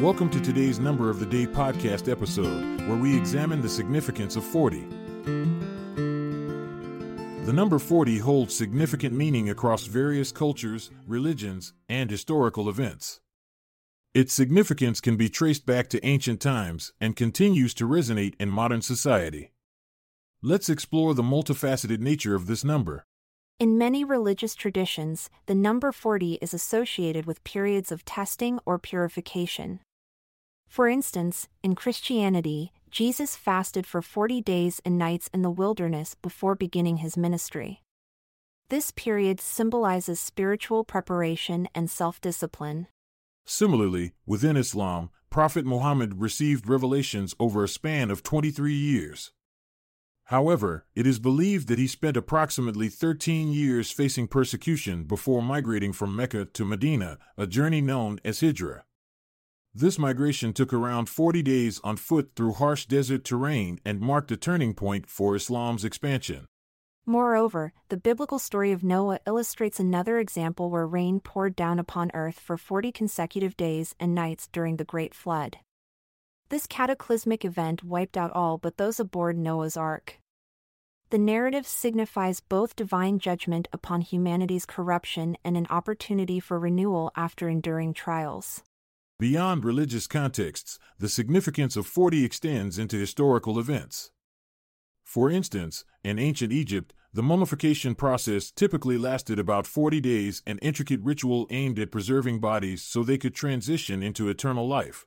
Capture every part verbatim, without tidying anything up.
Welcome to today's Number of the Day podcast episode, where we examine the significance of forty. The number forty holds significant meaning across various cultures, religions, and historical events. Its significance can be traced back to ancient times and continues to resonate in modern society. Let's explore the multifaceted nature of this number. In many religious traditions, the number forty is associated with periods of testing or purification. For instance, in Christianity, Jesus fasted for forty days and nights in the wilderness before beginning his ministry. This period symbolizes spiritual preparation and self-discipline. Similarly, within Islam, Prophet Muhammad received revelations over a span of twenty-three years. However, it is believed that he spent approximately thirteen years facing persecution before migrating from Mecca to Medina, a journey known as Hijra. This migration took around forty days on foot through harsh desert terrain and marked a turning point for Islam's expansion. Moreover, the biblical story of Noah illustrates another example where rain poured down upon earth for forty consecutive days and nights during the Great Flood. This cataclysmic event wiped out all but those aboard Noah's Ark. The narrative signifies both divine judgment upon humanity's corruption and an opportunity for renewal after enduring trials. Beyond religious contexts, the significance of forty extends into historical events. For instance, in ancient Egypt, the mummification process typically lasted about forty days, an intricate ritual aimed at preserving bodies so they could transition into eternal life.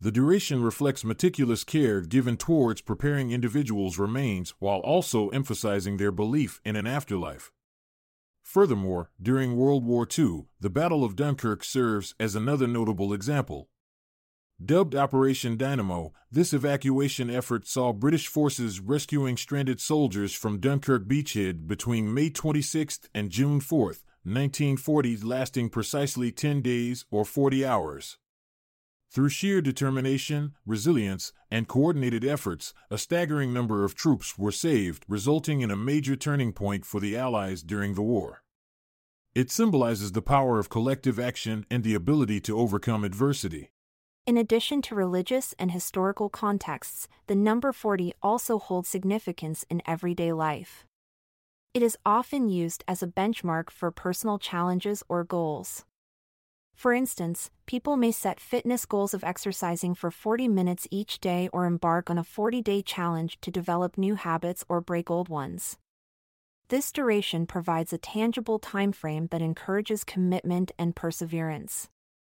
The duration reflects meticulous care given towards preparing individuals' remains while also emphasizing their belief in an afterlife. Furthermore, during World War Two, the Battle of Dunkirk serves as another notable example. Dubbed Operation Dynamo, this evacuation effort saw British forces rescuing stranded soldiers from Dunkirk Beachhead between May twenty-sixth and June fourth, nineteen forty, lasting precisely ten days or forty hours. Through sheer determination, resilience, and coordinated efforts, a staggering number of troops were saved, resulting in a major turning point for the Allies during the war. It symbolizes the power of collective action and the ability to overcome adversity. In addition to religious and historical contexts, the number forty also holds significance in everyday life. It is often used as a benchmark for personal challenges or goals. For instance, people may set fitness goals of exercising for forty minutes each day or embark on a forty-day challenge to develop new habits or break old ones. This duration provides a tangible time frame that encourages commitment and perseverance.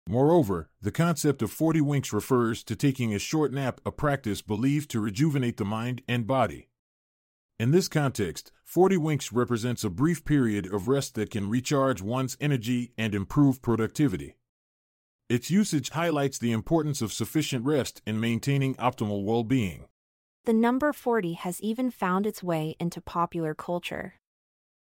Moreover, the concept of forty winks refers to taking a short nap, a practice believed to rejuvenate the mind and body. In this context, forty winks represents a brief period of rest that can recharge one's energy and improve productivity. Its usage highlights the importance of sufficient rest in maintaining optimal well-being. The number forty has even found its way into popular culture.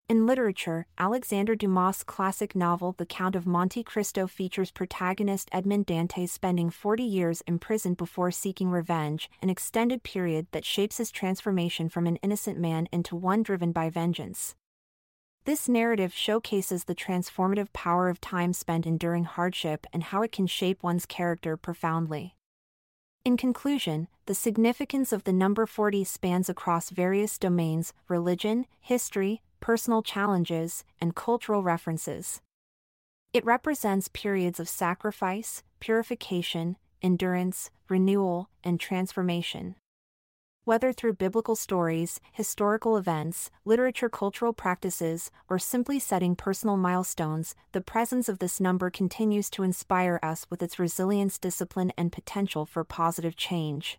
In literature, Alexandre Dumas' classic novel The Count of Monte Cristo features protagonist Edmond Dantès spending forty years in prison before seeking revenge, an extended period that shapes his transformation from an innocent man into one driven by vengeance. This narrative showcases the transformative power of time spent enduring hardship and how it can shape one's character profoundly. In conclusion, the significance of the number forty spans across various domains: religion, history, personal challenges, and cultural references. It represents periods of sacrifice, purification, endurance, renewal, and transformation. Whether through biblical stories, historical events, literature, cultural practices, or simply setting personal milestones, the presence of this number continues to inspire us with its resilience, discipline, and potential for positive change.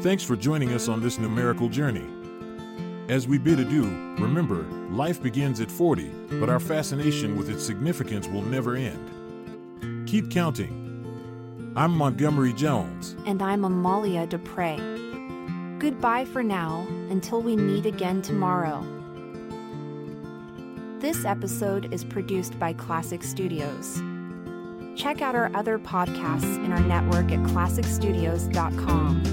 Thanks for joining us on this numerical journey. As we bid adieu, remember, life begins at forty, but our fascination with its significance will never end. Keep counting. I'm Montgomery Jones. And I'm Amalia Dupre. Goodbye for now, until we meet again tomorrow. This episode is produced by Klassic Studios. Check out our other podcasts in our network at Klassic Studios dot com.